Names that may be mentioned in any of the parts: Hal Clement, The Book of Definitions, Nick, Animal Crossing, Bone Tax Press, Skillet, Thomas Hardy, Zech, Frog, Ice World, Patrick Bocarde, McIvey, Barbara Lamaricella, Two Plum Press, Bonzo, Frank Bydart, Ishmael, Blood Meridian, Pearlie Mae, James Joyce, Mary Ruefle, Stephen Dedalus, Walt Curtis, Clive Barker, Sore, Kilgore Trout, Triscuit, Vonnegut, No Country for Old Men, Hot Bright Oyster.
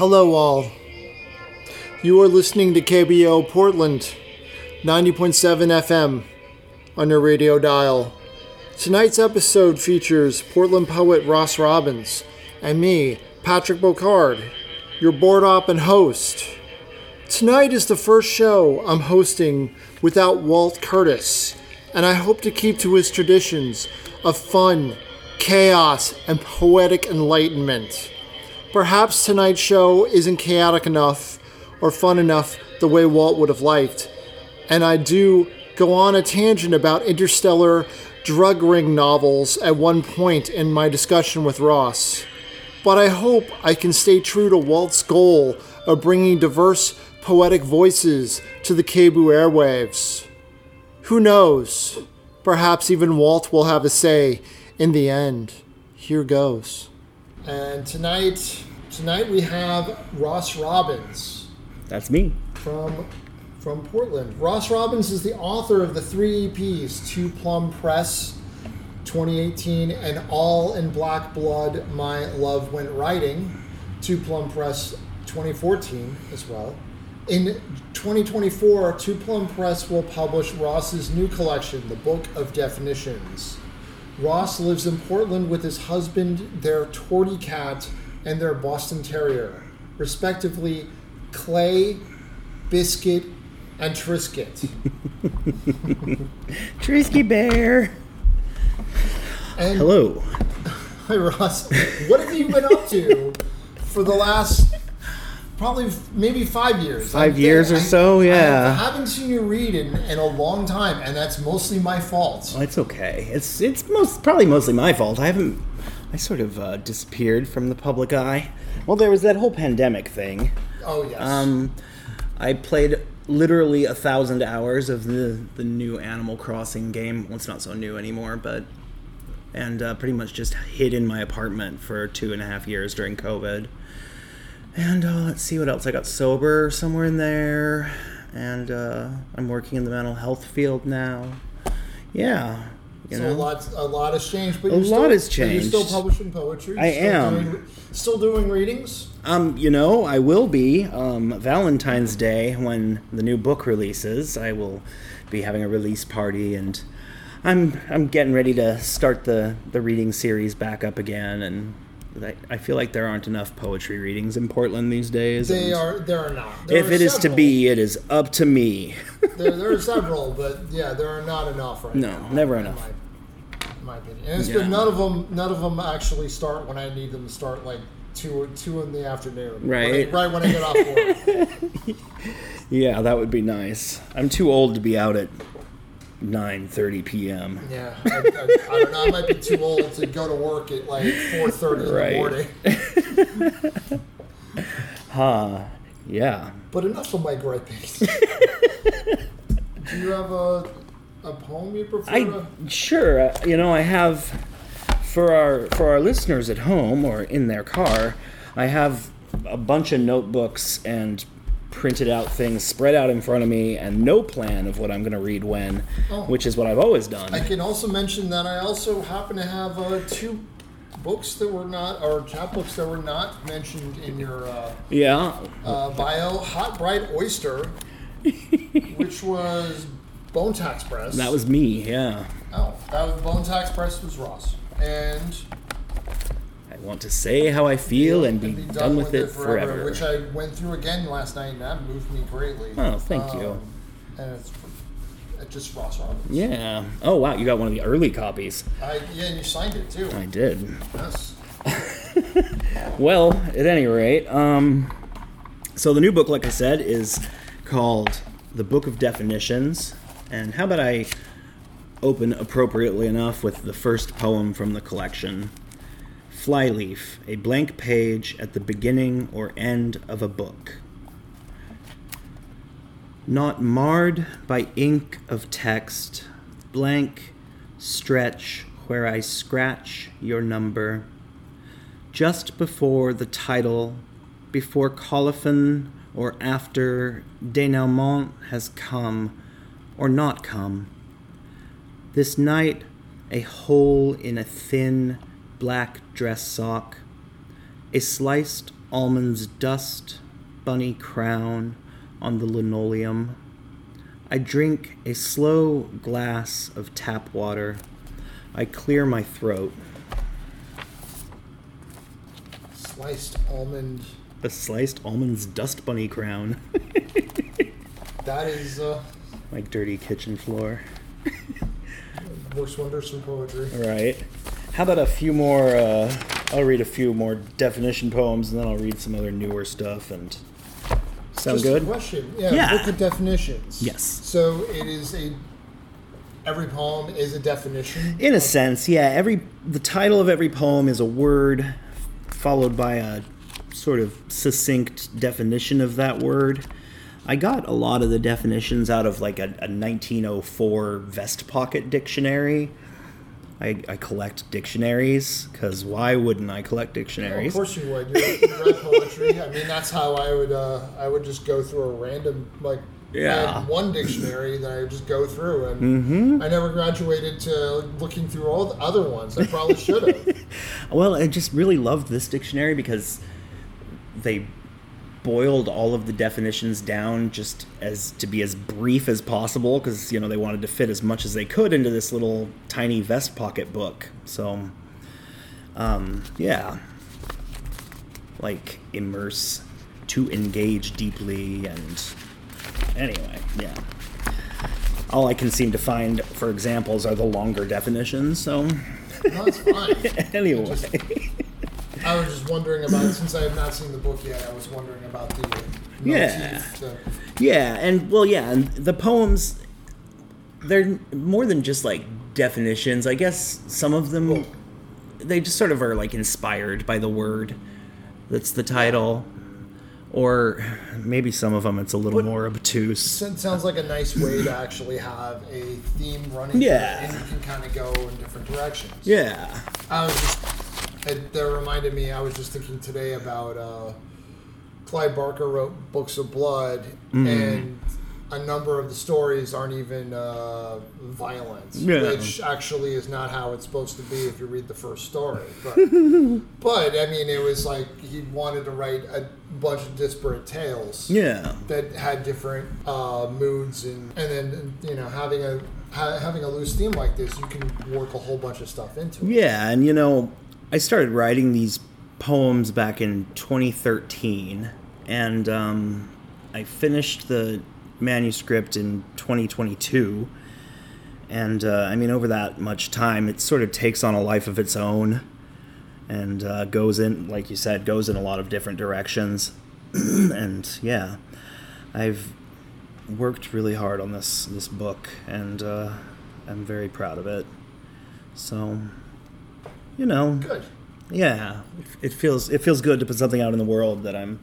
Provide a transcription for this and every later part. Hello all. You are listening to KBOO Portland, 90.7 FM on your radio dial. Tonight's episode features Portland poet Ross Robbins and me, Patrick Bocarde, your board op and host. Tonight is the first show I'm hosting without Walt Curtis, and I hope to keep to his traditions of fun, chaos, and poetic enlightenment. Perhaps tonight's show isn't chaotic enough or fun enough the way Walt would have liked, and I do go on a tangent about interstellar drug ring novels at one point in my discussion with Ross. But I hope I can stay true to Walt's goal of bringing diverse poetic voices to the KBOO airwaves. Who knows? Perhaps even Walt will have a say in the end. Here goes. And tonight we have Ross Robbins. That's me. From Portland. Ross Robbins is the author of the three EPs, Two Plum Press, 2018, and All in Black Blood, My Love Went Riding, Two Plum Press, 2014 as well. In 2024, Two Plum Press will publish Ross's new collection, The Book of Definitions. Ross lives in Portland with his husband, their tortie cat, and their Boston Terrier, respectively Clay, Biscuit, and Triscuit. Trisky Bear. And hello. Hi, Ross. What have you been up to for the last... probably maybe 5 years. I haven't seen you read in a long time, and that's mostly my fault. Well, it's okay. It's probably mostly my fault. I sort of disappeared from the public eye. Well, there was that whole pandemic thing. Oh, yes. I played literally 1,000 hours of the new Animal Crossing game. Well, it's not so new anymore, but... And pretty much just hid in my apartment for 2.5 years during COVID. And let's see what else. I got sober somewhere in there, and I'm working in the mental health field now. Yeah, you know? a lot has changed. But you're still publishing poetry. Still doing readings. I will be. Valentine's Day, when the new book releases, I will be having a release party, and I'm getting ready to start the reading series back up again. And I feel like there aren't enough poetry readings in Portland these days. There are not. If it is to be, it is up to me. there are several, but yeah, there are not enough now. No, never enough. In my opinion. And it's good. None of them actually start when I need them to start, like 2 in the afternoon. Right. Right when I get off work. Yeah, that would be nice. I'm too old to be out at 9:30 p.m. Yeah, I don't know. I might be too old to go to work at like 4:30 in the morning. Yeah. But enough of my gripings. Do you have a poem you prefer? Sure. I have for our listeners at home or in their car. I have a bunch of notebooks and printed out things spread out in front of me, and no plan of what I'm going to read when, which is what I've always done. I can also mention that I also happen to have two books that were not, or chapbooks that were not mentioned in your bio. Hot Bright Oyster, which was Bone Tax Press. That was me, yeah. Oh, that was Bone Tax Press, was Ross. And... I want to say how I feel and be done with it forever. Which I went through again last night, and that moved me greatly. Oh, thank you. And it's just Ross Robbins. Yeah. Oh, wow. You got one of the early copies. And you signed it, too. I did. Yes. Well, at any rate, so the new book, like I said, is called The Book of Definitions. And how about I open appropriately enough with the first poem from the collection? Flyleaf, a blank page at the beginning or end of a book. Not marred by ink of text, blank stretch where I scratch your number. Just before the title, before colophon or after denouement has come or not come. This night, a hole in a thin black dress sock, a sliced almonds dust, bunny crown on the linoleum. I drink a slow glass of tap water. I clear my throat. Sliced almond. The sliced almond's dust bunny crown. That is my dirty kitchen floor. Works wonders from poetry. Right. How about a few more? I'll read a few more definition poems, and then I'll read some other newer stuff. And sound just good? A question. Yeah. Book of Definitions. Yes. So it is a. Every poem is a definition. In a sense, yeah. The title of every poem is a word, followed by a sort of succinct definition of that word. I got a lot of the definitions out of like a 1904 vest pocket dictionary. I collect dictionaries, because why wouldn't I collect dictionaries? Well, of course you would. You read poetry. I mean, that's how I would just go through a random, like, yeah. I had one dictionary that I would just go through, and I never graduated to looking through all the other ones. I probably should have. Well, I just really loved this dictionary because they boiled all of the definitions down just as to be as brief as possible, because they wanted to fit as much as they could into this little tiny vest pocket book. So yeah, like immerse, to engage deeply. And anyway, yeah, all I can seem to find for examples are the longer definitions, so that's fine. Anyway, I was just wondering about, since I have not seen the book yet, I was wondering about the motif. Yeah. Yeah, and the poems, they're more than just, like, definitions. I guess some of them, they just sort of are, like, inspired by the word that's the title. Or maybe some of them it's a little more obtuse. It sounds like a nice way to actually have a theme running. Yeah. And you can kind of go in different directions. Yeah. That reminded me, I was just thinking today about Clive Barker wrote Books of Blood, and a number of the stories aren't even violent, which actually is not how it's supposed to be if you read the first story. But, but I mean, it was like he wanted to write a bunch of disparate tales that had different moods, and then having a loose theme like this, you can work a whole bunch of stuff into it. Yeah, and I started writing these poems back in 2013, and I finished the manuscript in 2022. And I mean, over that much time, it sort of takes on a life of its own, and goes in, like you said, goes in a lot of different directions. And yeah, I've worked really hard on this book, and I'm very proud of it. So. Good. Yeah, it feels good to put something out in the world that I'm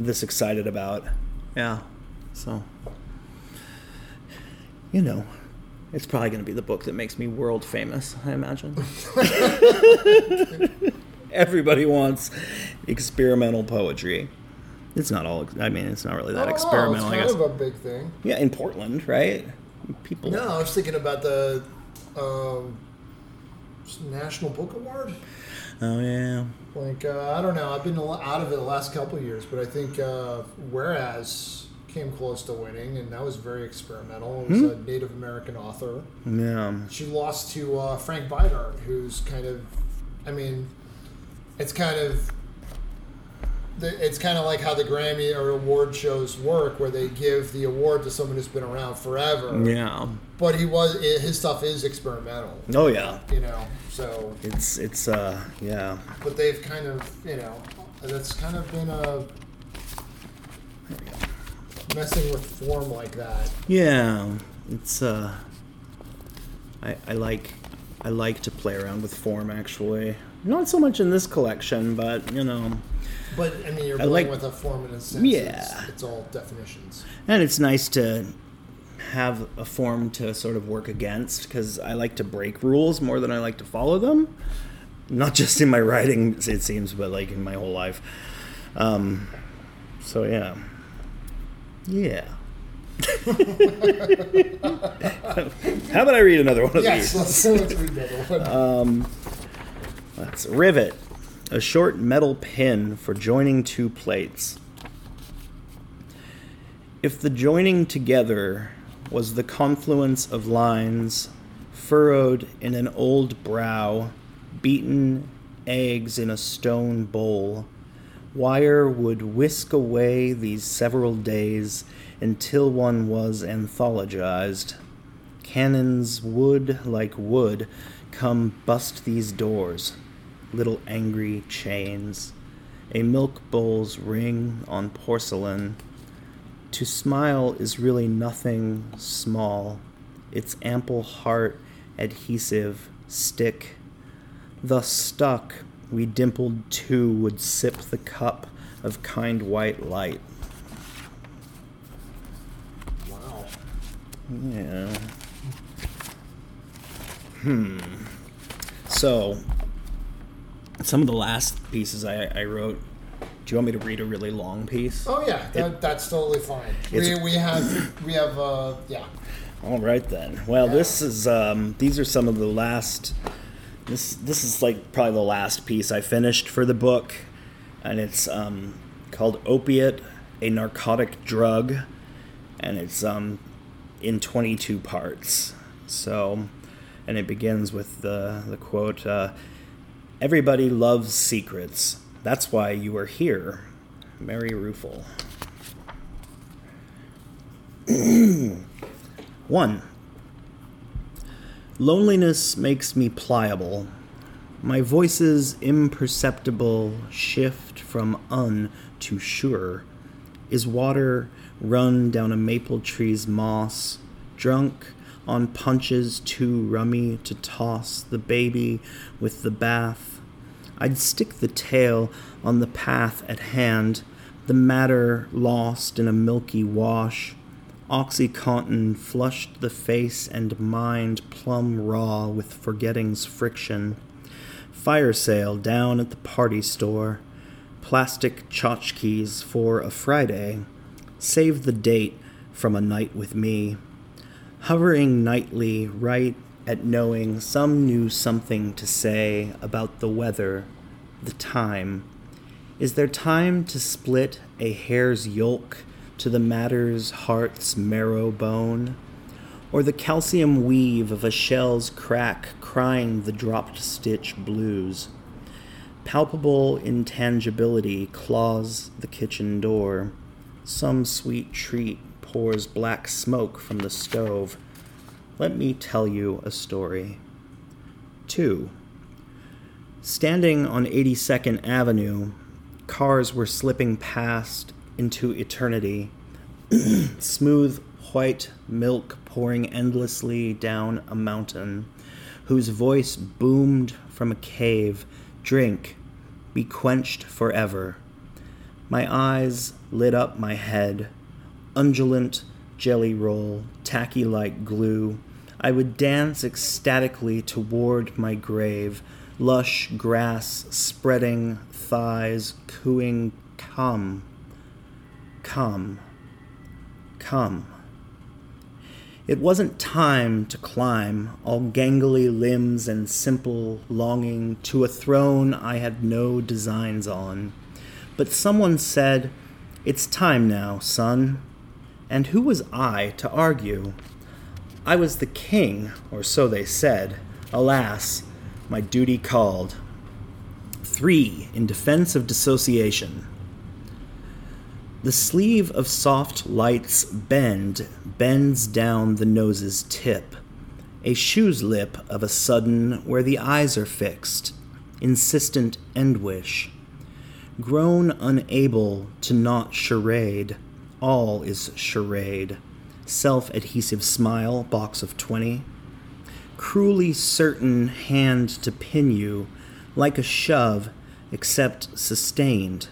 this excited about. Yeah, so it's probably going to be the book that makes me world famous, I imagine. Everybody wants experimental poetry. It's not all. I mean, it's not really that experimental. It's kind of a big thing. Yeah, in Portland, right? People. No, I was thinking about the. National Book Award. Oh yeah. Like I don't know. I've been out of it the last couple of years, but I think Whereas came close to winning, and that was very experimental. It was a Native American author. Yeah. She lost to Frank Bydart, who's kind of, I mean, it's kind of like how the Grammy or award shows work, where they give the award to someone who's been around forever. Yeah. But his stuff is experimental. Oh yeah. So it's yeah. But they've kind of, that's kind of been messing with form like that. Yeah. It's I like to play around with form, actually. Not so much in this collection, but But, I mean, you're playing with a form in a sense. Yeah. It's all definitions. And it's nice to have a form to sort of work against, because I like to break rules more than I like to follow them. Not just in my writing, it seems, but, like, in my whole life. So, yeah. Yeah. How about I read another one of these? Yes, let's read another one. Let's rivet. a short metal pin for joining two plates. If the joining together was the confluence of lines furrowed in an old brow, beaten eggs in a stone bowl, wire would whisk away these several days until one was anthologized. Cannons would, like wood, come bust these doors, little angry chains, a milk bowl's ring on porcelain. To smile is really nothing small, its ample heart adhesive stick. Thus stuck, we dimpled two would sip the cup of kind white light. Wow. Yeah. So, some of the last pieces I wrote. Do you want me to read a really long piece? Oh yeah, that's totally fine. We have yeah. All right then. Well, yeah. This is these are some of the last. This is like probably the last piece I finished for the book, and it's called "Opiate, a Narcotic Drug," and it's in 22 parts. So, and it begins with the quote: "Everybody loves secrets. That's why you are here." Mary Ruefle. 1. Loneliness makes me pliable. My voice's imperceptible shift from un to sure is water run down a maple tree's moss, drunk on punches too rummy to toss the baby with the bath. I'd stick the tail on the path at hand, the matter lost in a milky wash. Oxycontin flushed the face and mind plumb raw with forgetting's friction. Fire sale down at the party store. Plastic tchotchkes for a Friday. Save the date from a night with me. Hovering nightly right at knowing some new something to say about the weather, the time. Is there time to split a hair's yolk to the matter's heart's marrow bone, or the calcium weave of a shell's crack crying the dropped stitch blues? Palpable intangibility claws the kitchen door. Some sweet treat pours black smoke from the stove. Let me tell you a story. 2. Standing on 82nd Avenue, cars were slipping past into eternity, smooth white milk pouring endlessly down a mountain, whose voice boomed from a cave, drink, be quenched forever. My eyes lit up my head, undulant jelly roll, tacky like glue. I would dance ecstatically toward my grave, lush grass spreading, thighs cooing, come. Come, come. It wasn't time to climb, all gangly limbs and simple longing, to a throne I had no designs on. But someone said, "It's time now, son." And who was I to argue? I was the king, or so they said. Alas, my duty called. 3. In defense of dissociation. The sleeve of soft light's bends down the nose's tip, a shoe's lip of a sudden where the eyes are fixed, insistent end wish. Grown unable to not charade, all is charade, self-adhesive smile, box of 20. Cruelly certain hand to pin you, like a shove, except sustained.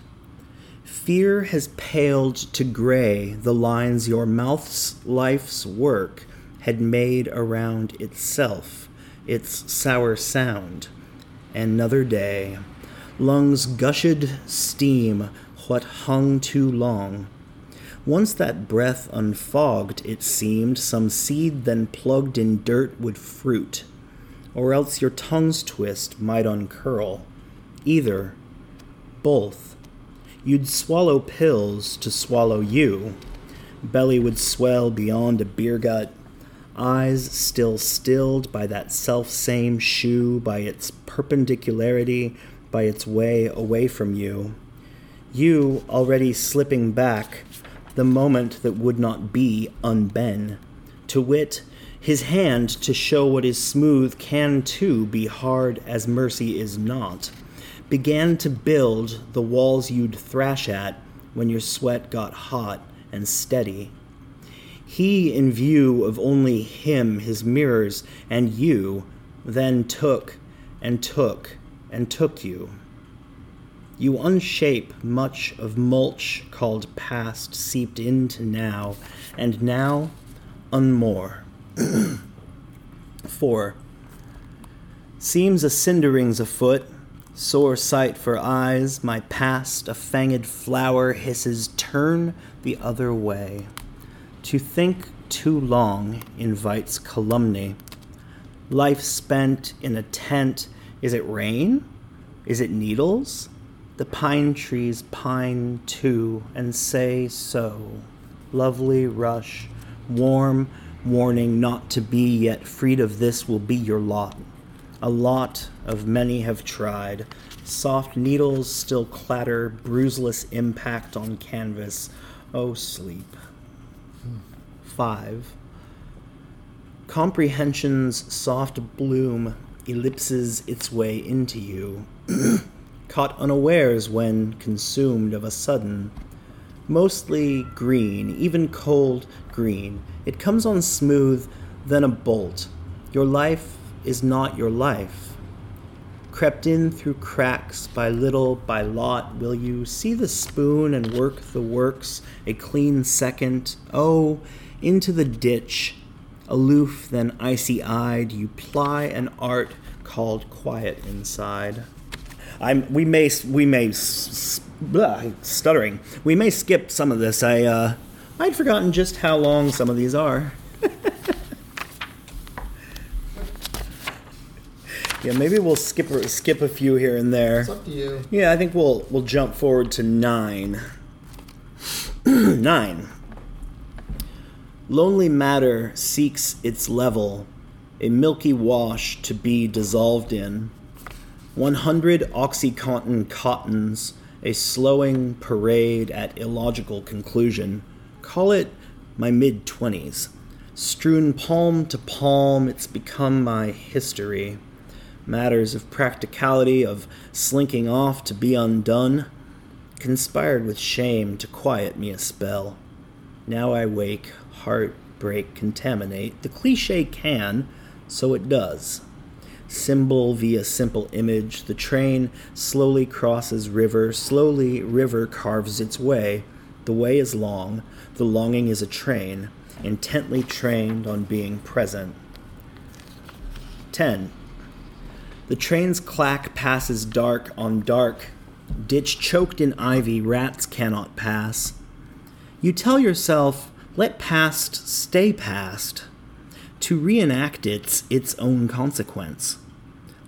Fear has paled to gray the lines your mouth's life's work had made around itself, its sour sound. Another day. Lungs gushed steam, what hung too long. Once that breath unfogged, it seemed, some seed then plugged in dirt would fruit, or else your tongue's twist might uncurl. Either both. You'd swallow pills to swallow you. Belly would swell beyond a beer gut. Eyes still stilled by that self-same shoe, by its perpendicularity, by its way away from you. You already slipping back, the moment that would not be unbend. To wit, his hand to show what is smooth can too be hard as mercy is not. Began to build the walls you'd thrash at when your sweat got hot and steady. He in view of only him, his mirrors, and you, then took and took and took you. You unshape much of mulch called past seeped into now, and now unmore. 4. Seems a cindering's afoot, sore sight for eyes, my past, a fanged flower hisses, turn the other way. To think too long invites calumny. Life spent in a tent, is it rain? Is it needles? The pine trees pine too, and say so. Lovely rush, warm warning not to be, yet freed of this will be your lot. A lot of many have tried. Soft needles still clatter, bruiseless impact on canvas. Oh, sleep. 5. Comprehension's soft bloom ellipses its way into you, caught unawares when consumed of a sudden. Mostly green, even cold green. It comes on smooth, then a bolt. Your life is not your life. Crept in through cracks, by little, by lot, will you see the spoon and work the works, a clean second, oh, into the ditch, aloof then icy-eyed, you ply an art called quiet inside. We may skip some of this. I'd forgotten just how long some of these are. Yeah, maybe we'll skip a few here and there. It's up to you. Yeah, I think we'll jump forward to 9. 9. Lonely matter seeks its level, a milky wash to be dissolved in. 100 Oxycontin cottons, a slowing parade at illogical conclusion. Call it my mid-20s. Strewn palm to palm, it's become my history. Matters of practicality, of slinking off to be undone, conspired with shame to quiet me a spell. Now I wake, heartbreak, contaminate. The cliche can, so it does. Symbol via simple image, the train slowly crosses river, slowly river carves its way. The way is long, the longing is a train, intently trained on being present. 10. The train's clack passes dark on dark. Ditch choked in ivy, rats cannot pass. You tell yourself, let past stay past. To reenact its own consequence.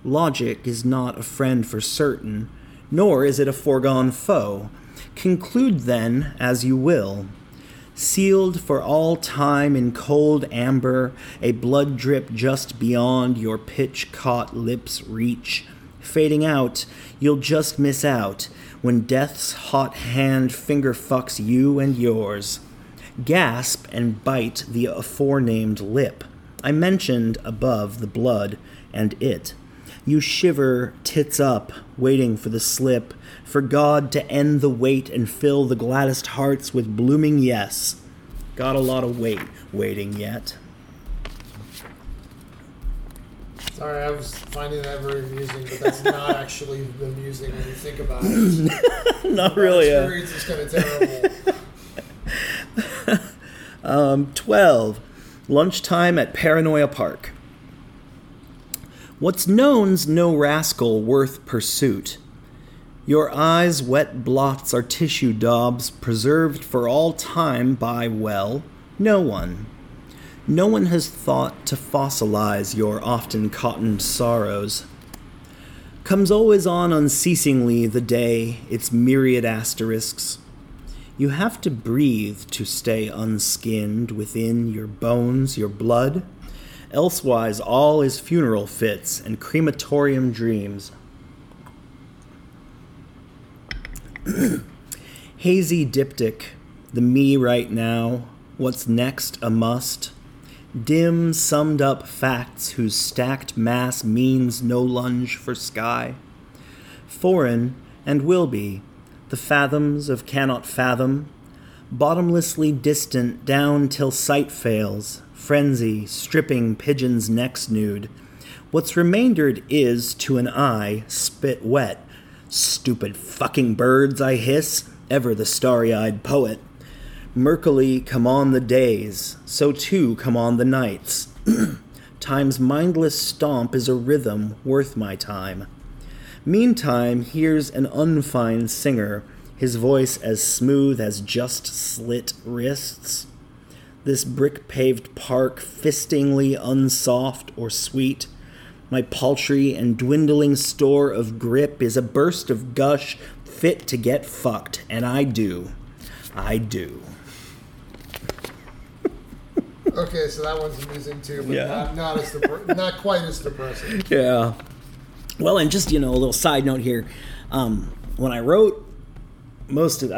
Logic is not a friend for certain, nor is it a foregone foe. Conclude then as you will. Sealed for all time in cold amber, a blood drip just beyond your pitch-caught lips' reach. Fading out, you'll just miss out when death's hot hand finger fucks you and yours. Gasp and bite the aforenamed lip. I mentioned above the blood and it. You shiver, tits up, waiting for the slip, for God to end the wait and fill the gladdest hearts with blooming yes. Got a lot of waiting yet. Sorry, I was finding that very amusing, but that's not actually amusing when you think about it. Not really. My experience is kind of terrible. 12. Lunchtime at Paranoia Park. What's known's no rascal worth pursuit. Your eyes' wet blots are tissue daubs preserved for all time by, well, no one. No one has thought to fossilize your often cottoned sorrows. comes always on unceasingly the day, its myriad asterisks. You have to breathe to stay unskinned within your bones, your blood. Elsewise, all is funeral fits and crematorium dreams. Hazy diptych, the me right now, what's next a must. Dim summed up facts whose stacked mass means no lunge for sky. Foreign, and will be, the fathoms of cannot fathom. Bottomlessly distant down till sight fails. Frenzy, stripping pigeons' necks nude. What's remaindered is, to an eye, spit wet. Stupid fucking birds, I hiss, ever the starry-eyed poet. Murkily come on the days, so too come on the nights. Time's mindless stomp is a rhythm worth my time. Meantime, here's an unfine singer, his voice as smooth as just slit wrists. This brick-paved park, fistingly unsoft or sweet. My paltry and dwindling store of grip is a burst of gush fit to get fucked, and I do. Okay, so that one's amusing too, but yeah. not quite as depressing. Yeah. Well, and just, a little side note here. When I wrote most of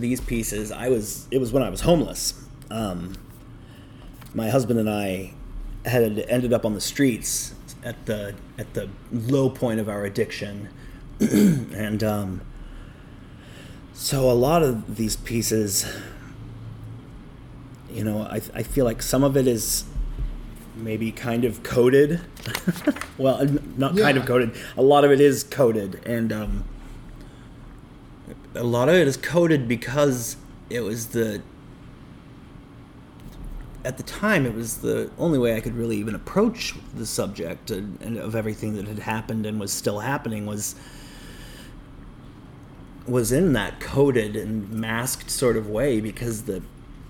these pieces, it was when I was homeless. My husband and I had ended up on the streets at the low point of our addiction, and so a lot of these pieces, I feel like some of it is maybe kind of coded. Well, not kind of coded. A lot of it is coded, and a lot of it is coded because it was at the time, it was the only way I could really even approach the subject and of everything that had happened and was still happening was in that coded and masked sort of way, because the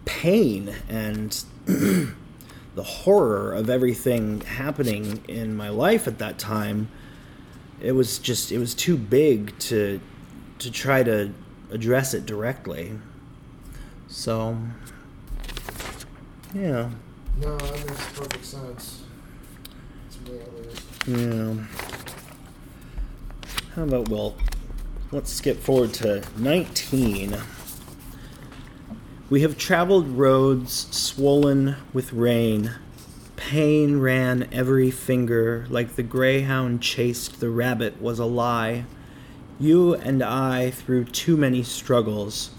pain and the horror of everything happening in my life at that time, it was too big to try to address it directly. So... yeah. No, that makes perfect sense. Yeah. How about, let's skip forward to 19. We have traveled roads swollen with rain. Pain ran every finger, like the greyhound chased the rabbit was a lie. You and I through too many struggles.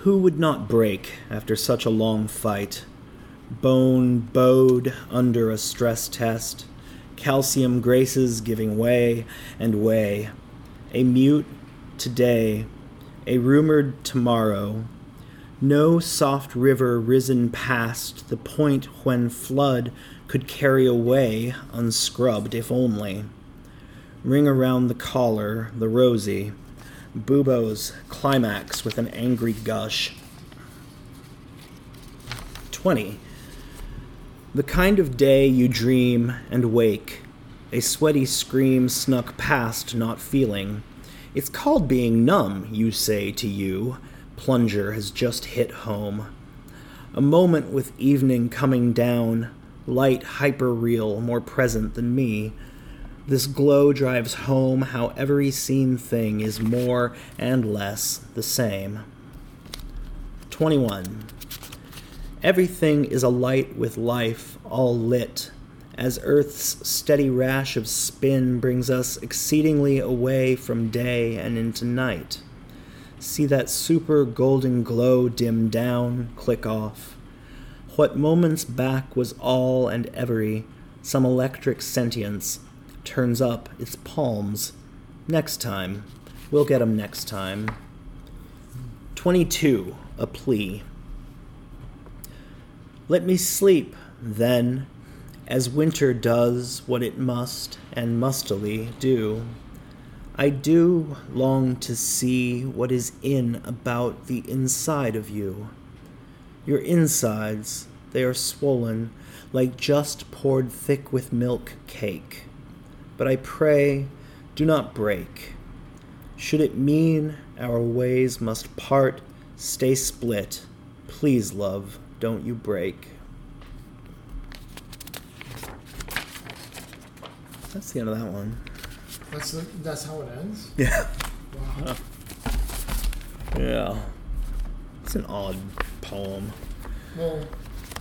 Who would not break after such a long fight? Bone bowed under a stress test, calcium graces giving way and way. A mute today, a rumored tomorrow. No soft river risen past the point when flood could carry away, unscrubbed if only. Ring around the collar, the rosy. Bubo's climax with an angry gush. 20. The kind of day you dream and wake. A sweaty scream snuck past, not feeling. It's called being numb, you say to you. Plunger has just hit home. A moment with evening coming down, light hyperreal, more present than me. This glow drives home how every seen thing is more and less the same. 21. Everything is alight with life, all lit, as Earth's steady rash of spin brings us exceedingly away from day and into night. See that super golden glow dim down, click off. What moments back was all and every, some electric sentience, turns up its palms. Next time. We'll get 'em next time. 22. A plea. Let me sleep, then, as winter does what it must and mustily do. I do long to see what is in about the inside of you. Your insides, they are swollen like just poured thick with milk cake. But I pray do not break. Should it mean our ways must part, stay split, please, love, don't you break. That's the end of that one. That's how it ends? Yeah. Wow. Yeah. It's an odd poem. Well,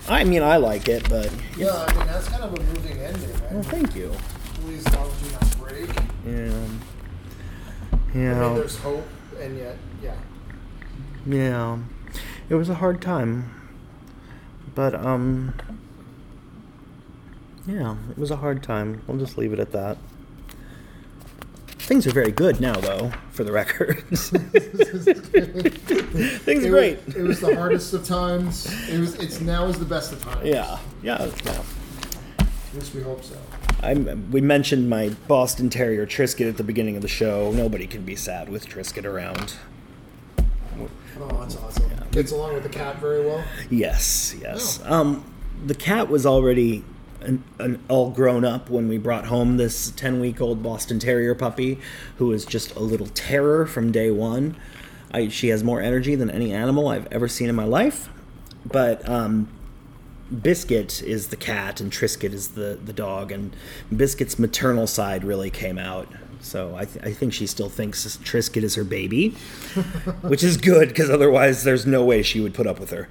I mean, I like it, but... Yeah, I mean, that's kind of a moving ending, right? Well, thank you. Please, love, do not break. Yeah. Yeah. I mean, there's hope, and yet, yeah. Yeah. It was a hard time. But, yeah, it was a hard time. We'll just leave it at that. Things are very good now, though, for the record. Things are great. It was the hardest of times. It's now is the best of times. Yeah. Yeah, it's now. At least we hope so. We mentioned my Boston Terrier, Triscuit, at the beginning of the show. Nobody can be sad with Triscuit around. Oh, that's awesome. Yeah. Gets along with the cat very well? Yes. Oh. The cat was already... And all grown up when we brought home this 10-week-old Boston Terrier puppy who is just a little terror from day one. She has more energy than any animal I've ever seen in my life. But Biscuit is the cat and Triscuit is the dog, and Biscuit's maternal side really came out. So I think she still thinks Triscuit is her baby, which is good because otherwise there's no way she would put up with her.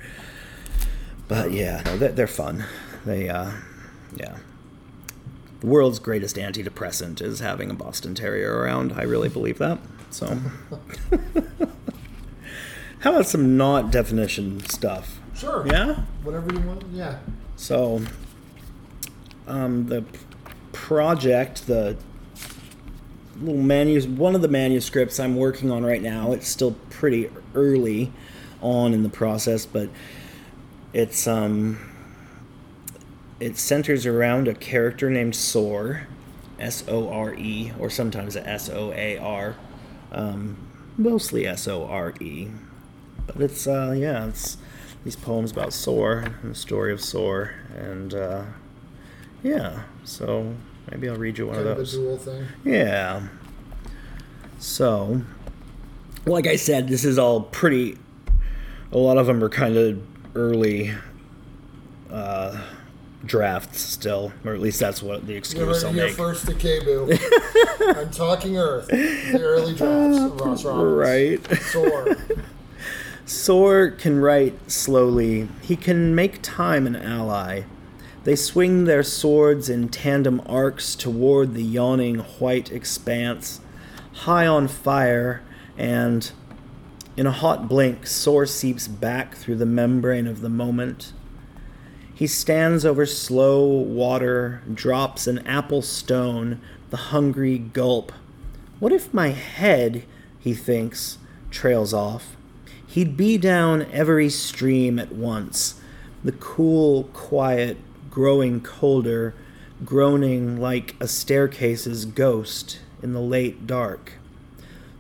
But yeah, no, they're fun. Yeah. The world's greatest antidepressant is having a Boston Terrier around. I really believe that. So. How about some not definition stuff? Sure. Yeah? Whatever you want. Yeah. So, the project, the little one of the manuscripts I'm working on right now, it's still pretty early on in the process, but it's, it centers around a character named Sore, S-O-R-E, or sometimes S-O-A-R, mostly S-O-R-E. But it's, it's these poems about Sore, and the story of Sore, and, so maybe I'll read you one of those. The dual thing. Yeah. So, like I said, this is all pretty, a lot of them are kind of early, drafts still, or at least that's what the excuse I'll make. You're first to KBOO. I'm Talking Earth. The early drafts of Ross Robbins. Right. Sore can write slowly. He can make time an ally. They swing their swords in tandem arcs toward the yawning white expanse, high on fire, and in a hot blink, Sore seeps back through the membrane of the moment. He stands over slow water, drops an apple stone, the hungry gulp. What if my head, he thinks, trails off? He'd be down every stream at once, the cool, quiet, growing colder, groaning like a staircase's ghost in the late dark.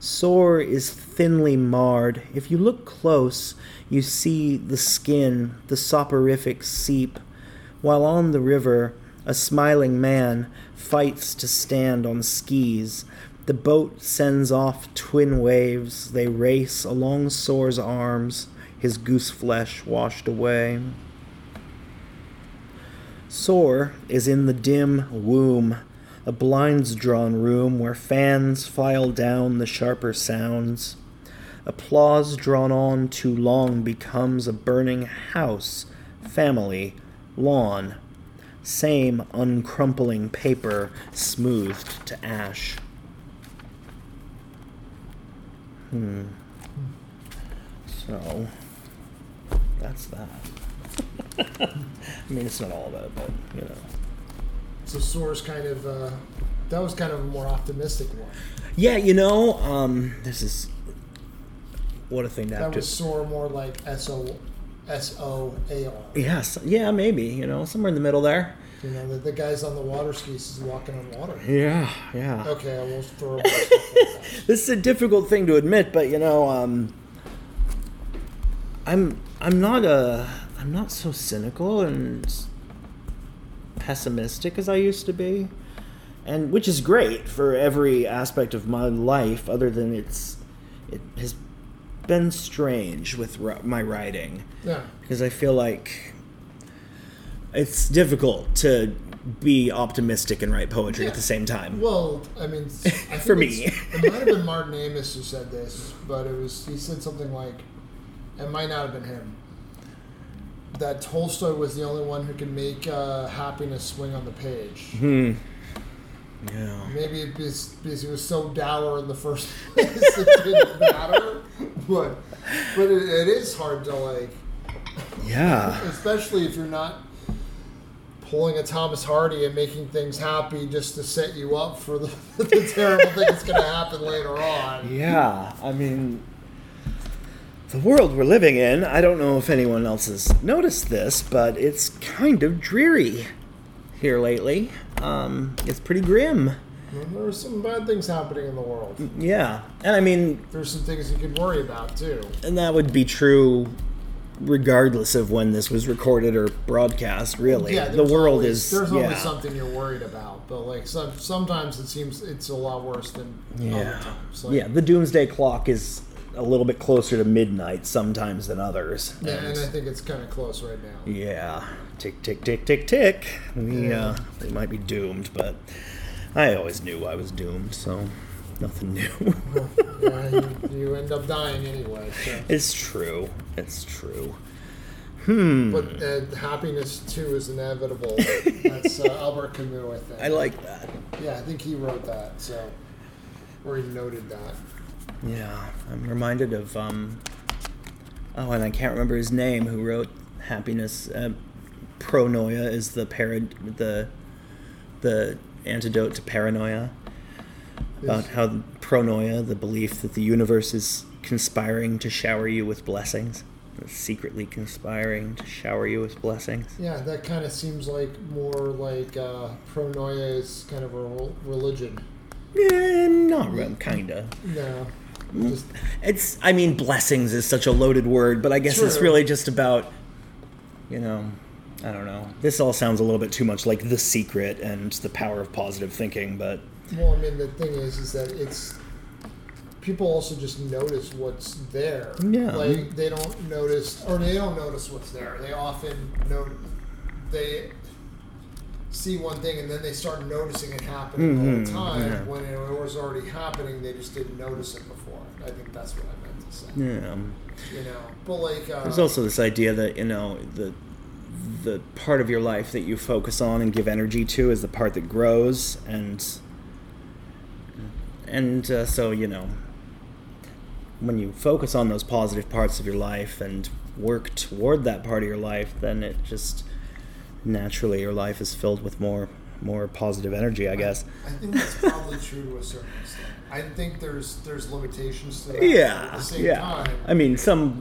Sore is thinly marred. If you look close, you see the skin, the soporific seep, while on the river, a smiling man fights to stand on skis. The boat sends off twin waves. They race along Sore's arms, his goose flesh washed away. Sore is in the dim womb, a blinds-drawn room where fans file down the sharper sounds. Applause drawn on too long becomes a burning house, family, lawn. Same uncrumpling paper, smoothed to ash. So, that's that. I mean, it's not all of it, but, you know. So Sore's kind of, that was kind of a more optimistic one. Yeah, you know, this is, what a thing to have to. That was Sore more like S-O-A-R. Yes, yeah, maybe, you know, somewhere in the middle there. You know, the guy's on the water skis is walking on water. Yeah. Okay, I will throw a This is a difficult thing to admit, but, you know, I'm not so cynical and pessimistic as I used to be. and which is great for every aspect of my life, other than it has been strange with my writing. Yeah. Because I feel like it's difficult to be optimistic and write poetry at the same time. Well, I mean, for me, it might have been Martin Amis who said this, but he said something like, it might not have been him, that Tolstoy was the only one who can make happiness swing on the page. Hmm. Yeah. Maybe it was because he was so dour in the first place it didn't matter, but it is hard to like. Yeah. Especially if you're not pulling a Thomas Hardy and making things happy just to set you up for the terrible thing that's going to happen later on. Yeah, I mean, the world we're living in, I don't know if anyone else has noticed this, but it's kind of dreary here lately. It's pretty grim. There are some bad things happening in the world. Yeah, and I mean, there's some things you could worry about too. And that would be true regardless of when this was recorded or broadcast, really. Yeah, the world is... There's always something you're worried about, but like sometimes it seems it's a lot worse than other times. Like, the doomsday clock is a little bit closer to midnight sometimes than others. Yeah, and I think it's kind of close right now. Yeah. Tick, tick, tick, tick, tick. They might be doomed, but I always knew I was doomed, so... Nothing new. You end up dying anyway. So. It's true. But happiness, too, is inevitable. That's Albert Camus, I think. I like that. Yeah, I think he wrote that, so. Or he noted that. Yeah, I'm reminded of, and I can't remember his name, who wrote Happiness. Pronoia is the antidote to paranoia. About how pronoia, the belief that the universe is conspiring to shower you with blessings. It's secretly conspiring to shower you with blessings. Yeah, that kind of seems like more like pronoia is kind of a religion. Yeah, not really, kind of. No. Blessings is such a loaded word, but I guess it's really just about, I don't know. This all sounds a little bit too much like The Secret and the power of positive thinking, but... Well, I mean, the thing is that it's... People also just notice what's there. Yeah. Like, they don't notice what's there. They often they see one thing, and then they start noticing it happening all the time. Yeah. When it was already happening, they just didn't notice it before. I think that's what I meant to say. Yeah. But, like... There's also this idea that, the part of your life that you focus on and give energy to is the part that grows, and so, when you focus on those positive parts of your life and work toward that part of your life, then it just naturally your life is filled with more positive energy, I guess. I think that's probably true to a certain extent. I think there's limitations to that. Yeah, at the same time. I mean,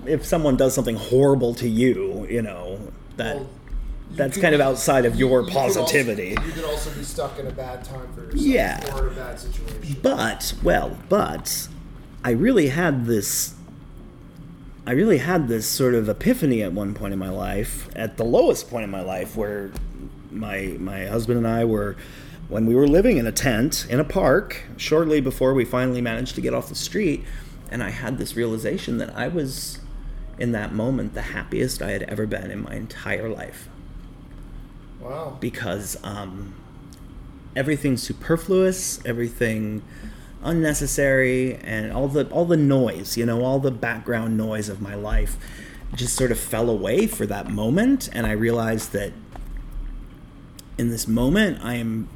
if someone does something horrible to you, that's kind of outside of your positivity. You could also be stuck in a bad time for yourself or a bad situation. But I really had this sort of epiphany at one point in my life, at the lowest point in my life, where my husband and I were, when we were living in a tent in a park, shortly before we finally managed to get off the street, and I had this realization that I was, in that moment, the happiest I had ever been in my entire life. Wow. Because everything superfluous, everything unnecessary, and all the noise, all the background noise of my life just sort of fell away for that moment, and I realized that in this moment I'm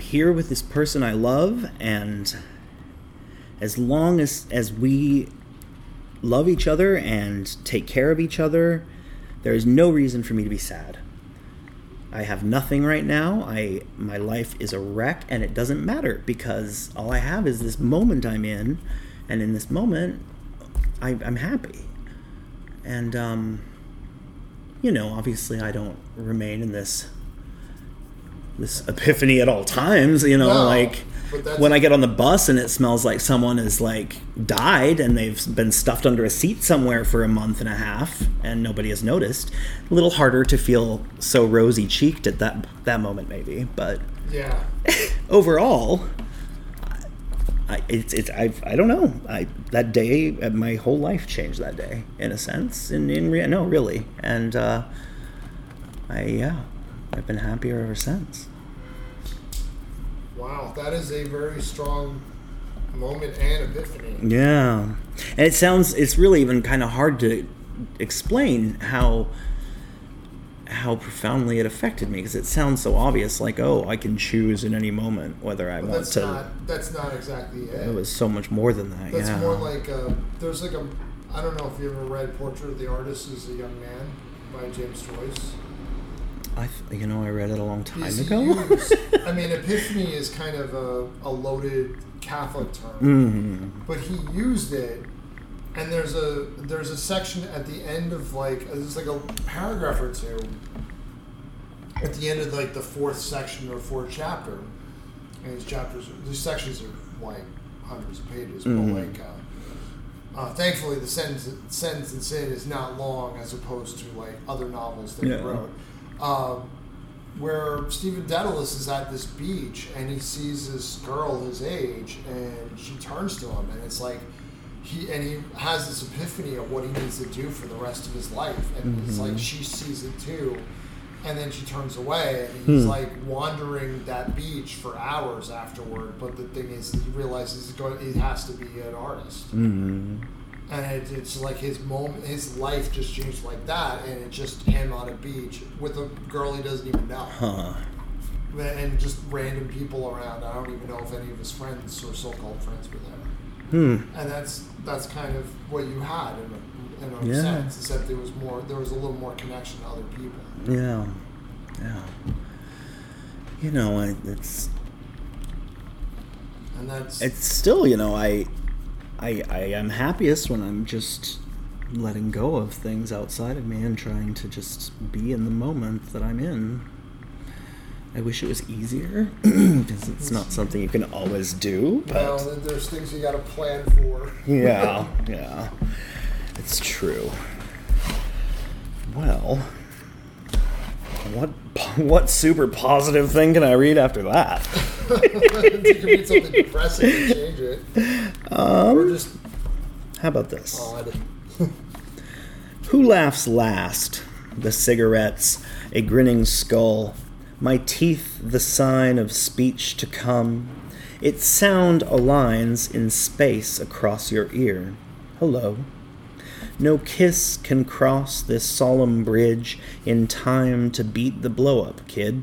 here with this person I love, and as long as we love each other and take care of each other, there is no reason for me to be sad. I have nothing right now. My life is a wreck, and it doesn't matter, because all I have is this moment I'm in, and in this moment, I'm happy. And, obviously I don't remain in this epiphany at all times, when I get on the bus and it smells like someone has like died and they've been stuffed under a seat somewhere for a month and a half and nobody has noticed, a little harder to feel so rosy-cheeked at that moment maybe, but yeah. Overall, I don't know, that day, my whole life changed that day in a sense, really, and I've been happier ever since. Wow, that is a very strong moment and epiphany. Yeah, and it's really even kind of hard to explain how profoundly it affected me, because it sounds so obvious, like, oh, I can choose in any moment whether I want to. That's not exactly it. It was so much more than that. That's more like there's like a, I don't know if you ever read Portrait of the Artist as a Young Man by James Joyce. I read it a long time ago. I mean, epiphany is kind of a loaded Catholic term, but he used it. And there's a section at the end of there's like a paragraph or two at the end of like the fourth section or fourth chapter. And these sections are like hundreds of pages, but like thankfully the sentence in sin is not long as opposed to like other novels that he wrote. Where Stephen Dedalus is at this beach and he sees this girl his age and she turns to him and it's like he has this epiphany of what he needs to do for the rest of his life, and it's like she sees it too, and then she turns away, and he's like wandering that beach for hours afterward. But the thing is, he realizes he has to be an artist, and it's like his moment, his life just changed like that, and it's just him on a beach with a girl he doesn't even know, and just random people around. I don't even know if any of his friends or so-called friends were there. And that's kind of what you had in a sense, except there was a little more connection to other people. Yeah. I am happiest when I'm just letting go of things outside of me and trying to just be in the moment that I'm in. I wish it was easier, because it's not something you can always do. But well, there's things you got to plan for. Yeah, it's true. Well, what super positive thing can I read after that? You can read something depressing and change it. How about this? Who laughs last? The cigarettes, a grinning skull. My teeth, the sign of speech to come. Its sound aligns in space across your ear. Hello. No kiss can cross this solemn bridge in time to beat the blow-up, kid.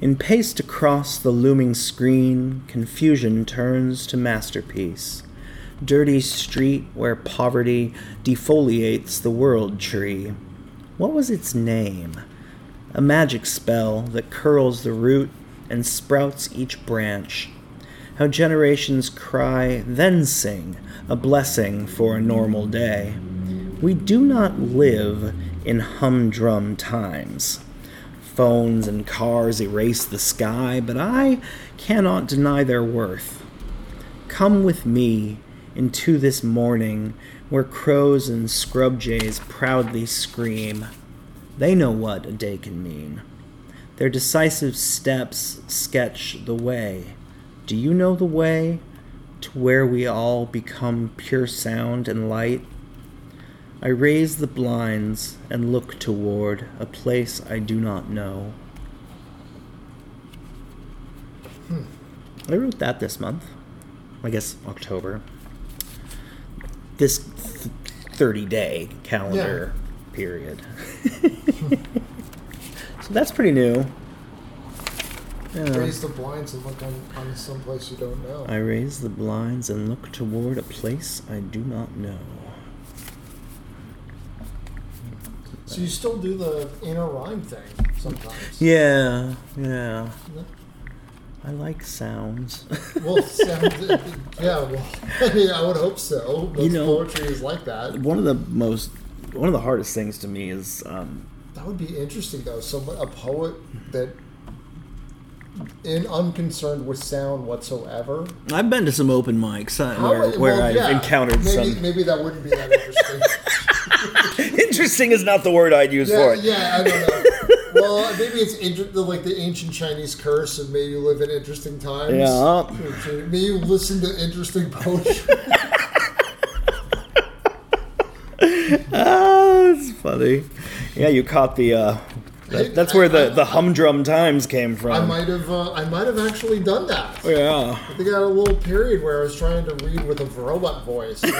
In pace across the looming screen, confusion turns to masterpiece. Dirty street where poverty defoliates the world tree. What was its name? A magic spell that curls the root and sprouts each branch. How generations cry, then sing, a blessing for a normal day. We do not live in humdrum times. Phones and cars erase the sky, but I cannot deny their worth. Come with me into this morning where crows and scrub jays proudly scream. They know what a day can mean. Their decisive steps sketch the way. Do you know the way to where we all become pure sound and light? I raise the blinds and look toward a place I do not know. I wrote that this month. I guess October. This 30-day calendar period. So that's pretty new. Yeah. Raise the blinds and look on some place you don't know. I raise the blinds and look toward a place I do not know. So you still do the inner rhyme thing sometimes. Yeah. I like sounds. Well, sounds, I would hope so. Most poetry is like that. One of the hardest things to me is... that would be interesting, though. A poet that and unconcerned with sound whatsoever. I've been to some open mics encountered some. Maybe that wouldn't be that interesting. Interesting is not the word I'd use for it. Yeah, I don't know. Well, maybe it's like the ancient Chinese curse, and maybe you live in interesting times. Yeah. Maybe you listen to interesting poetry. That's funny. Yeah, you caught the... that's where the humdrum times came from. I might have actually done that. Yeah. I think I had a little period where I was trying to read with a robot voice. And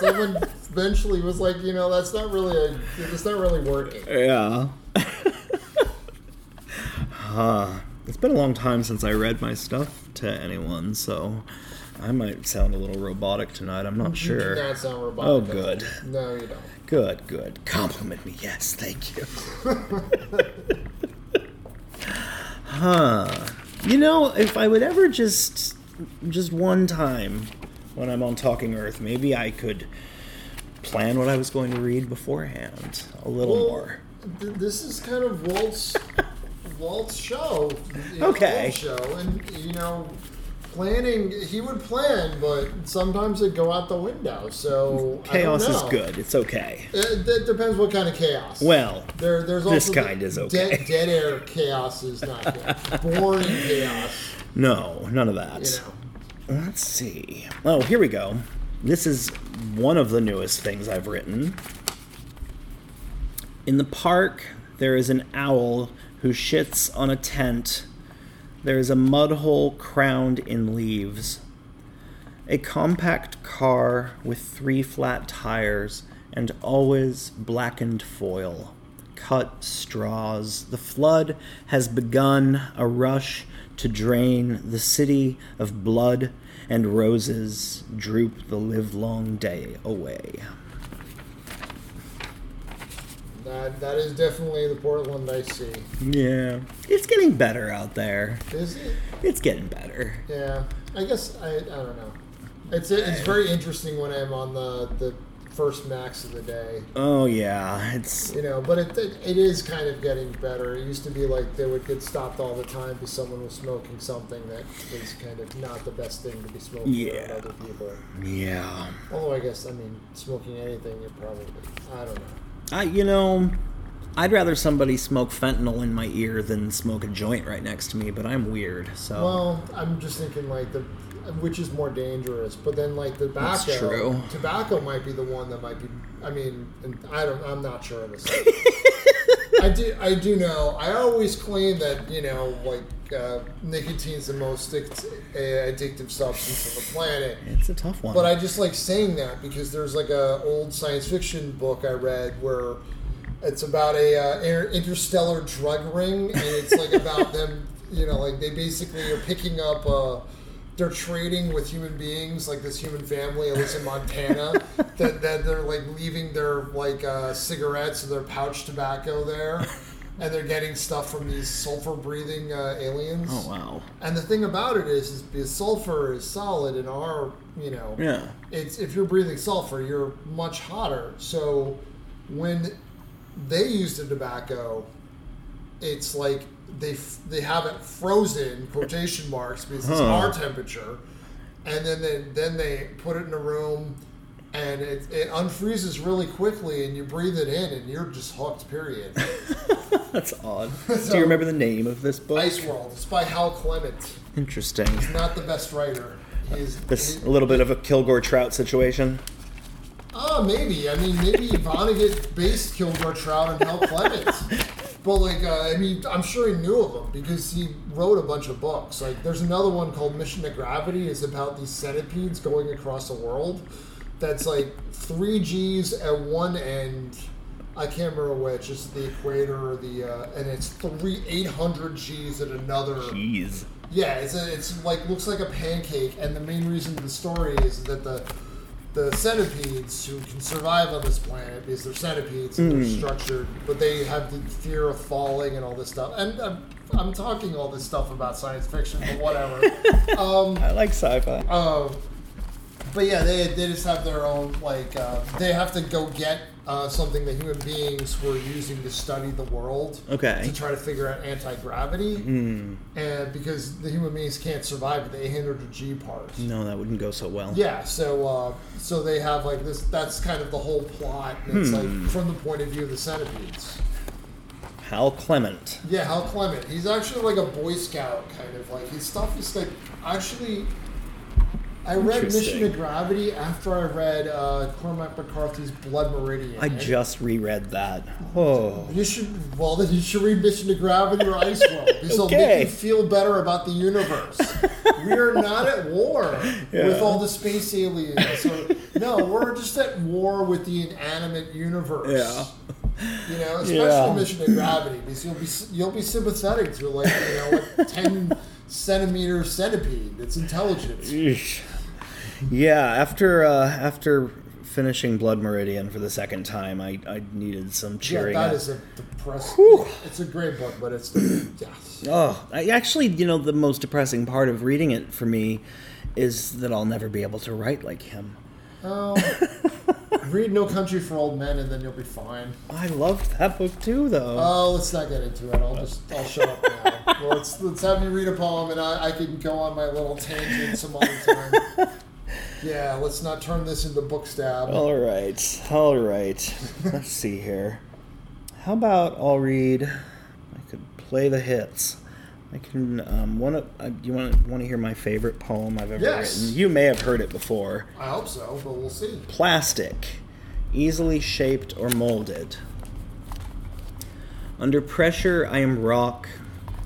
someone eventually was like, you know, it's not really working. Yeah. It's been a long time since I read my stuff to anyone, so I might sound a little robotic tonight. I'm not sure. You do not sound robotic. Oh, good. No, you don't. Good. Compliment me. Yes, thank you. You know, if I would ever just one time when I'm on Talking Earth, maybe I could plan what I was going to read beforehand a little more. This is kind of Walt's show. Okay. Show, and, you know... Planning, he would plan, but sometimes it'd go out the window, so chaos is good. It's okay. It depends what kind of chaos. Well, there's this kind is okay. Dead air chaos is not good. Boring chaos. No, none of that. You know. Let's see. Oh, here we go. This is one of the newest things I've written. In the park, there is an owl who shits on a tent. There is a mud hole crowned in leaves. A compact car with 3 flat tires and always blackened foil. Cut straws. The flood has begun, a rush to drain the city of blood, and roses droop the livelong day away. That is definitely the Portland I see. Yeah. It's getting better out there. Is it? It's getting better. Yeah. I guess, I don't know. It's very interesting when I'm on the first max of the day. Oh, yeah. It's... You know, but it is kind of getting better. It used to be like they would get stopped all the time because someone was smoking something that was kind of not the best thing to be smoking for other people. Yeah. Although I guess, smoking anything, it probably... I don't know. I'd rather somebody smoke fentanyl in my ear than smoke a joint right next to me, but I'm weird, so... Well, I'm just thinking, which is more dangerous, but then, tobacco... That's true. Tobacco might be the one that might be... I'm not sure of this. I do know. I always claim that, nicotine's the most addictive substance on the planet. It's a tough one. But I just like saying that because there's a old science fiction book I read where it's about a interstellar drug ring, and it's about them, they basically are picking up they're trading with human beings, this human family, at least in Montana, that they're leaving their cigarettes and their pouch tobacco there. And they're getting stuff from these sulfur-breathing aliens. Oh, wow. And the thing about it is because sulfur is solid in our, it's, if you're breathing sulfur, you're much hotter. So when they use the tobacco, it's they have it frozen, quotation marks, because it's our temperature. And then they put it in a room, and it unfreezes really quickly, and you breathe it in, and you're just hooked, period. That's odd. So, do you remember the name of this book? Ice World. It's by Hal Clement. Interesting. He's not the best writer. A little bit of a Kilgore Trout situation? Maybe. Maybe Vonnegut based Kilgore Trout on Hal Clement. But, I'm sure he knew of him because he wrote a bunch of books. There's another one called Mission of Gravity. It's about these centipedes going across the world. That's 3 G's at one end. I can't remember which. It's the equator or and it's 800 G's at another. Jeez. Yeah, it's looks like a pancake, and the main reason the story is that the centipedes who can survive on this planet because they're centipedes and they're structured, but they have the fear of falling and all this stuff. And I'm talking all this stuff about science fiction, but whatever. I like sci-fi. But yeah, they just have their own, they have to go get something that human beings were using to study the world, to try to figure out anti-gravity, and because the human beings can't survive with the A and or the G part. No, that wouldn't go so well. Yeah, so so they have like this. That's kind of the whole plot. And it's like from the point of view of the centipedes. Hal Clement. Yeah, Hal Clement. He's actually like a Boy Scout kind of like his stuff is like actually. I read Mission of Gravity after I read Cormac McCarthy's Blood Meridian. I just reread that. Oh, you should. Well, then you should read Mission of Gravity or Ice World. This will make you feel better about the universe. We are not at war with all the space aliens. Or, no, we're just at war with the inanimate universe. Yeah, you know, especially Mission of Gravity, because you'll be sympathetic to like a 10-centimeter centipede. It's intelligent. Eesh. Yeah, after finishing Blood Meridian for the second time, I needed some cheering. Yeah, that is a depressing... Whew. It's a great book, but it's... Yes. Oh, I actually, the most depressing part of reading it for me is that I'll never be able to write like him. Oh. Read No Country for Old Men and then you'll be fine. I loved that book too, though. Oh, let's not get into it. I'll shut up now. Well, let's have me read a poem and I can go on my little tangent some other time. Yeah, let's not turn this into book stab. All right. Let's see here. How about I'll read? I could play the hits. I can. You want to hear my favorite poem I've ever written? You may have heard it before. I hope so, but we'll see. Plastic, easily shaped or molded. Under pressure, I am rock,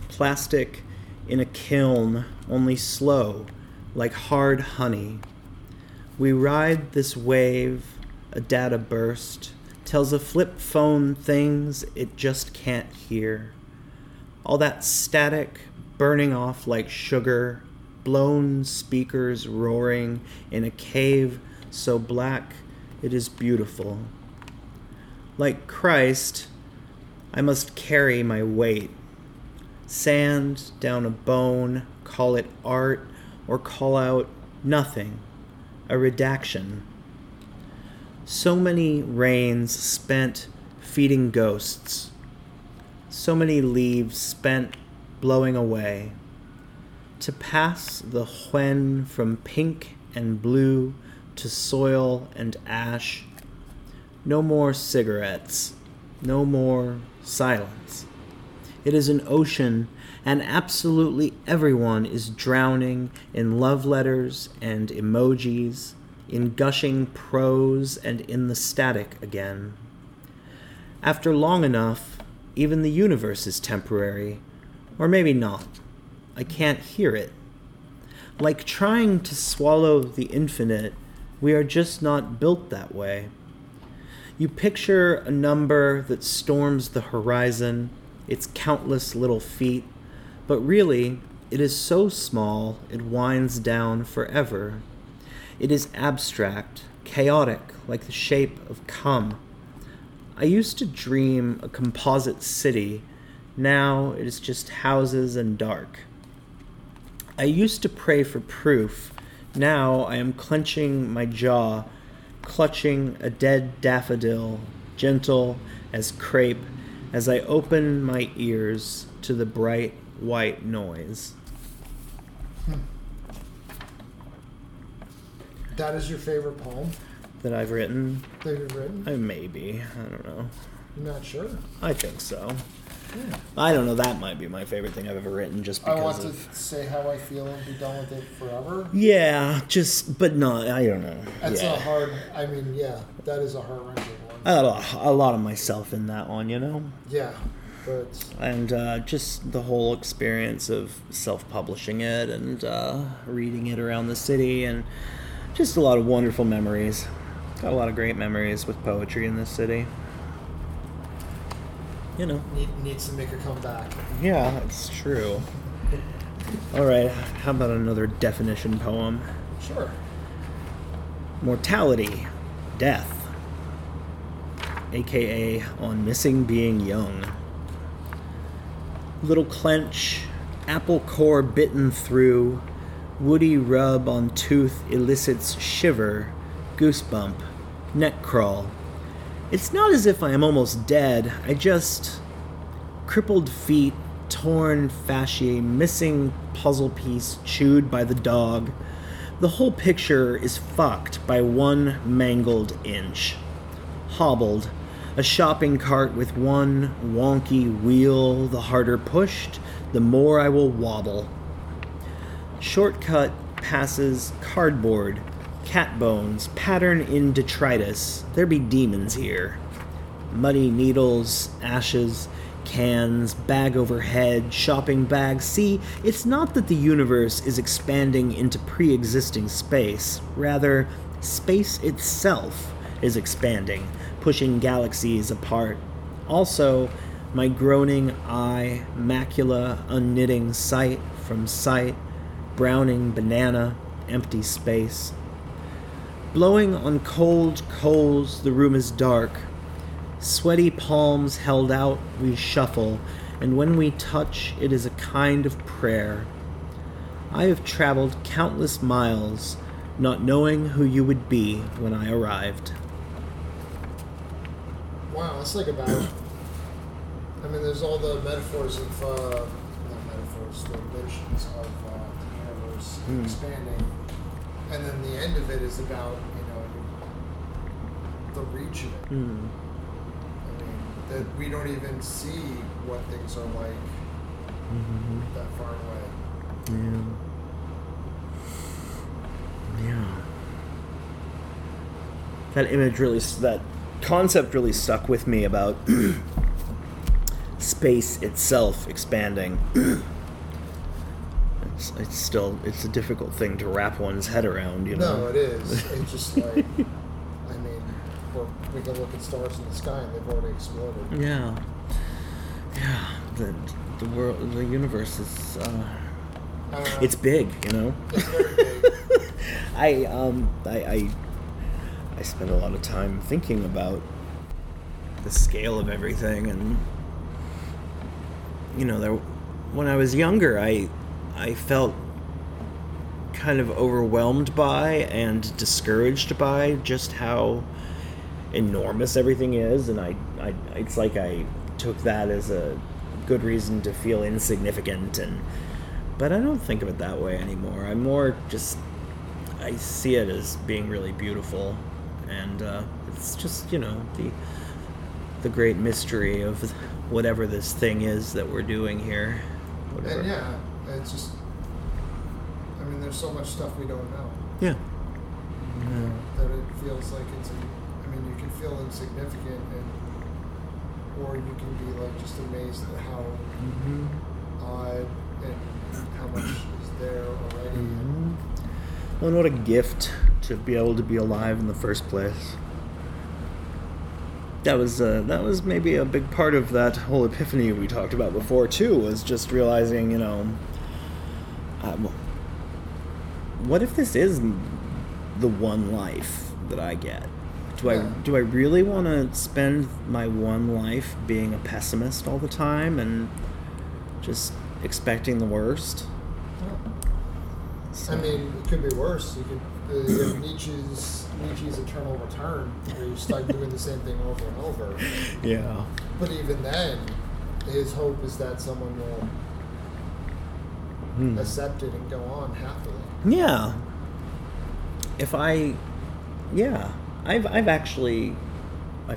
plastic, in a kiln, only slow, like hard honey. We ride this wave, a data burst, tells a flip phone things it just can't hear. All that static burning off like sugar, blown speakers roaring in a cave so black it is beautiful. Like Christ, I must carry my weight. Sand down a bone, call it art, or call out nothing, a redaction. So many rains spent feeding ghosts. So many leaves spent blowing away. To pass the Huen from pink and blue to soil and ash. No more cigarettes. No more silence. It is an ocean, and absolutely everyone is drowning in love letters and emojis, in gushing prose and in the static again. After long enough, even the universe is temporary, or maybe not. I can't hear it. Like trying to swallow the infinite, we are just not built that way. You picture a number that storms the horizon, its countless little feet, but really, it is so small it winds down forever. It is abstract, chaotic, like the shape of cum. I used to dream a composite city. Now it is just houses and dark. I used to pray for proof. Now I am clenching my jaw, clutching a dead daffodil, gentle as crepe, as I open my ears to the bright white noise. That is your favorite poem? That I've written? That you've written? Maybe. I don't know. You're not sure? I think so. Yeah. I don't know. That might be my favorite thing I've ever written just because I want to say how I feel and be done with it forever. Yeah, but no, I don't know. That's a hard, that is a heart-wrenching one. I had a lot of myself in that one, Yeah. And just the whole experience of self-publishing it and reading it around the city and just a lot of wonderful memories. Got a lot of great memories with poetry in this city. Needs to make a comeback. Yeah, it's true. All right, how about another definition poem? Sure. Mortality, death, aka on missing being young. Little clench, apple core bitten through, woody rub on tooth elicits shiver, goosebump, neck crawl. It's not as if I am almost dead. I just... crippled feet, torn fasciae, missing puzzle piece, chewed by the dog. The whole picture is fucked by one mangled inch. Hobbled, a shopping cart with one wonky wheel, the harder pushed, the more I will wobble. Shortcut passes cardboard, cat bones, pattern in detritus. There be demons here. Muddy needles, ashes, cans, bag overhead, shopping bags. See, it's not that the universe is expanding into pre-existing space. Rather, space itself is expanding, pushing galaxies apart. Also, my groaning eye, macula, unknitting sight from sight, browning banana, empty space. Blowing on cold coals, the room is dark. Sweaty palms held out, we shuffle, and when we touch, it is a kind of prayer. I have traveled countless miles, not knowing who you would be when I arrived. Wow, that's like about... I mean, there's all the metaphors of... the notions of the universe expanding. And then the end of it is about, the reach of it. Mm. I mean, that we don't even see what things are like that far away. Yeah. That image really, that concept really stuck with me about space itself expanding. It's still, it's a difficult thing to wrap one's head around, No, it is. It's just like, I mean, we can look at stars in the sky and they've already exploded. Yeah. Yeah. The world, the universe is, it's big, It's very big. I spend a lot of time thinking about the scale of everything and, when I was younger, I felt kind of overwhelmed by and discouraged by just how enormous everything is, and I it's like I took that as a good reason to feel insignificant, but I don't think of it that way anymore. I see it as being really beautiful, and it's just, the great mystery of whatever this thing is that we're doing here. Whatever. And yeah. It's just, there's so much stuff we don't know. Yeah. That it feels like you can feel insignificant, or you can be like just amazed at how odd and how much is there already. And what a gift to be able to be alive in the first place. That was maybe a big part of that whole epiphany we talked about before too, was just realizing, what if this is the one life that I get? Do I really want to spend my one life being a pessimist all the time and just expecting the worst? Yeah. So. It could be worse. You have Nietzsche's eternal return, where you start doing the same thing over and over. Yeah. But even then, his hope is that someone will accept it and go on happily. Yeah. I've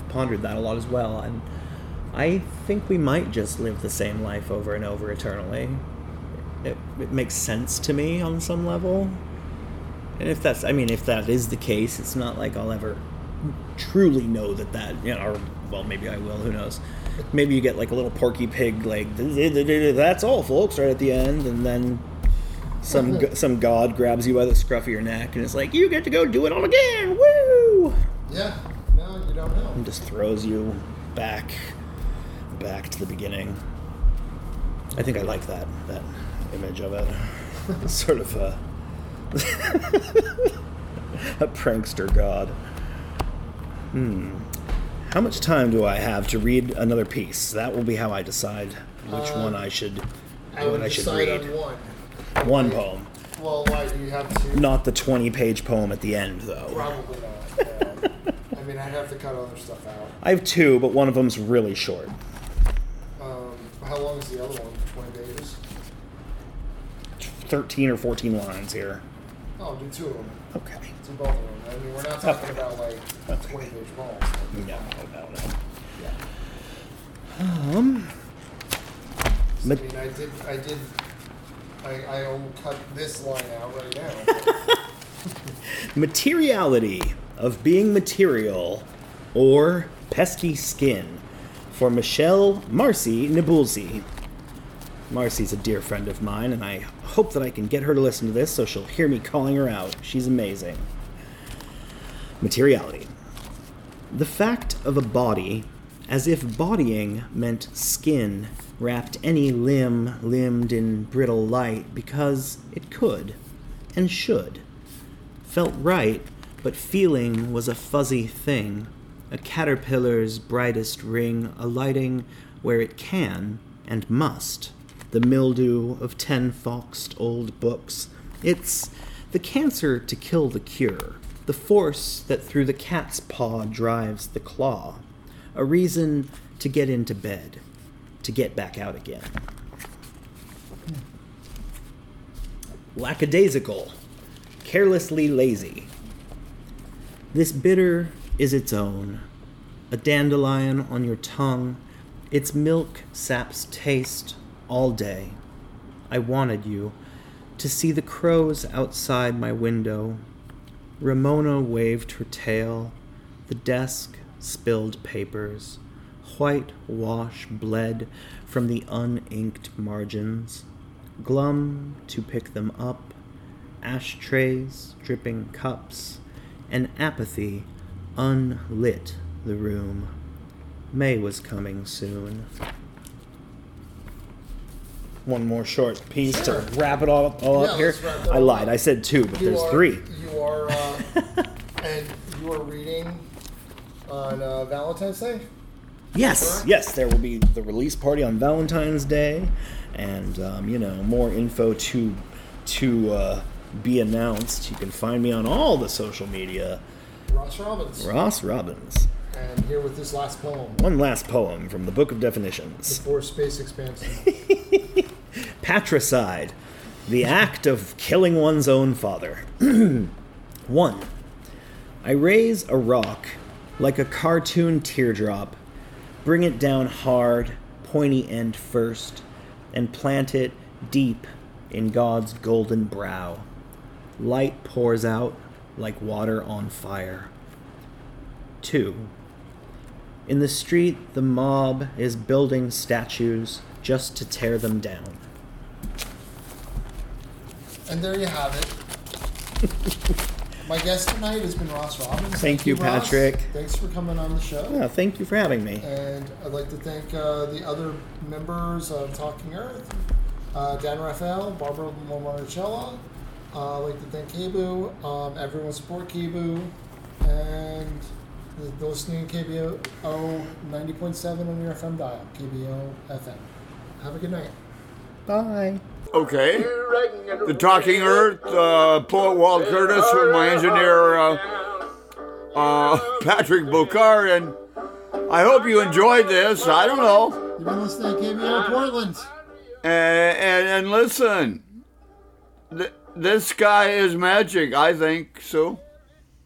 pondered that a lot as well, and I think we might just live the same life over and over eternally. It makes sense to me on some level. And if that is the case, it's not like I'll ever truly know maybe I will, who knows. Maybe you get like a little Porky Pig, like, that's all, folks, right at the end, and then some god grabs you by the scruff of your neck and it's like, you get to go do it all again, woo! Yeah, no, you don't know. And just throws you back to the beginning. I think I like that image of it. It's sort of a... a prankster god. How much time do I have to read another piece? That will be how I decide which one I should read. One poem. Well, why do you have to? Not the 20-page poem at the end, though. Probably not. I mean, I'd have to cut other stuff out. I have two, but one of them's really short. How long is the other one? 20 pages? 13 or 14 lines here. Oh, I'll do two of them. Okay. Do both of them. I mean, we're not talking about, like, 20-page balls. No. Yeah. So, I mean, I will cut this line out right now. Materiality of being material or pesky skin for Michelle Marcy Nibuzzi. Marcy's a dear friend of mine, and I hope that I can get her to listen to this so she'll hear me calling her out. She's amazing. Materiality. The fact of a body, as if bodying meant skin, wrapped any limb limbed in brittle light because it could and should. Felt right, but feeling was a fuzzy thing, a caterpillar's brightest ring alighting where it can and must. The mildew of 10 foxed old books. It's the cancer to kill the cure, the force that through the cat's paw drives the claw, a reason to get into bed, to get back out again. Lackadaisical, carelessly lazy. This bitter is its own, a dandelion on your tongue, its milk saps taste, all day. I wanted you to see the crows outside my window. Ramona waved her tail. The desk spilled papers. White wash bled from the uninked margins. Glum to pick them up. Ashtrays, dripping cups, and apathy unlit the room. May was coming soon. One more short piece to wrap it all up here. I lied. I said two, but there's three. You are, and you are reading on Valentine's Day? Yes. Sure? Yes, there will be the release party on Valentine's Day, and, more info to be announced. You can find me on all the social media. Ross Robbins. And here with this last poem. One last poem from the Book of Definitions. Before space expansion. Patricide, the act of killing one's own father. 1. I raise a rock like a cartoon teardrop, bring it down hard, pointy end first, and plant it deep in God's golden brow. Light pours out like water on fire. 2. In the street, the mob is building statues just to tear them down. And there you have it. My guest tonight has been Ross Robbins. Thank you, Patrick. Ross. Thanks for coming on the show. Yeah, thank you for having me. And I'd like to thank the other members of Talking Earth, Dan Raphael, Barbara Lamaricella. I'd like to thank KBOO. Everyone support KBOO. And... They're listening to KBOO 90.7 on your FM dial. KBOO FM. Have a good night. Bye. Okay. The Talking Earth, poet Walt Curtis, with my engineer Patrick Bocarde, and I hope you enjoyed this. I don't know. You've been listening to KBOO Portland. And listen, this guy is magic, I think so.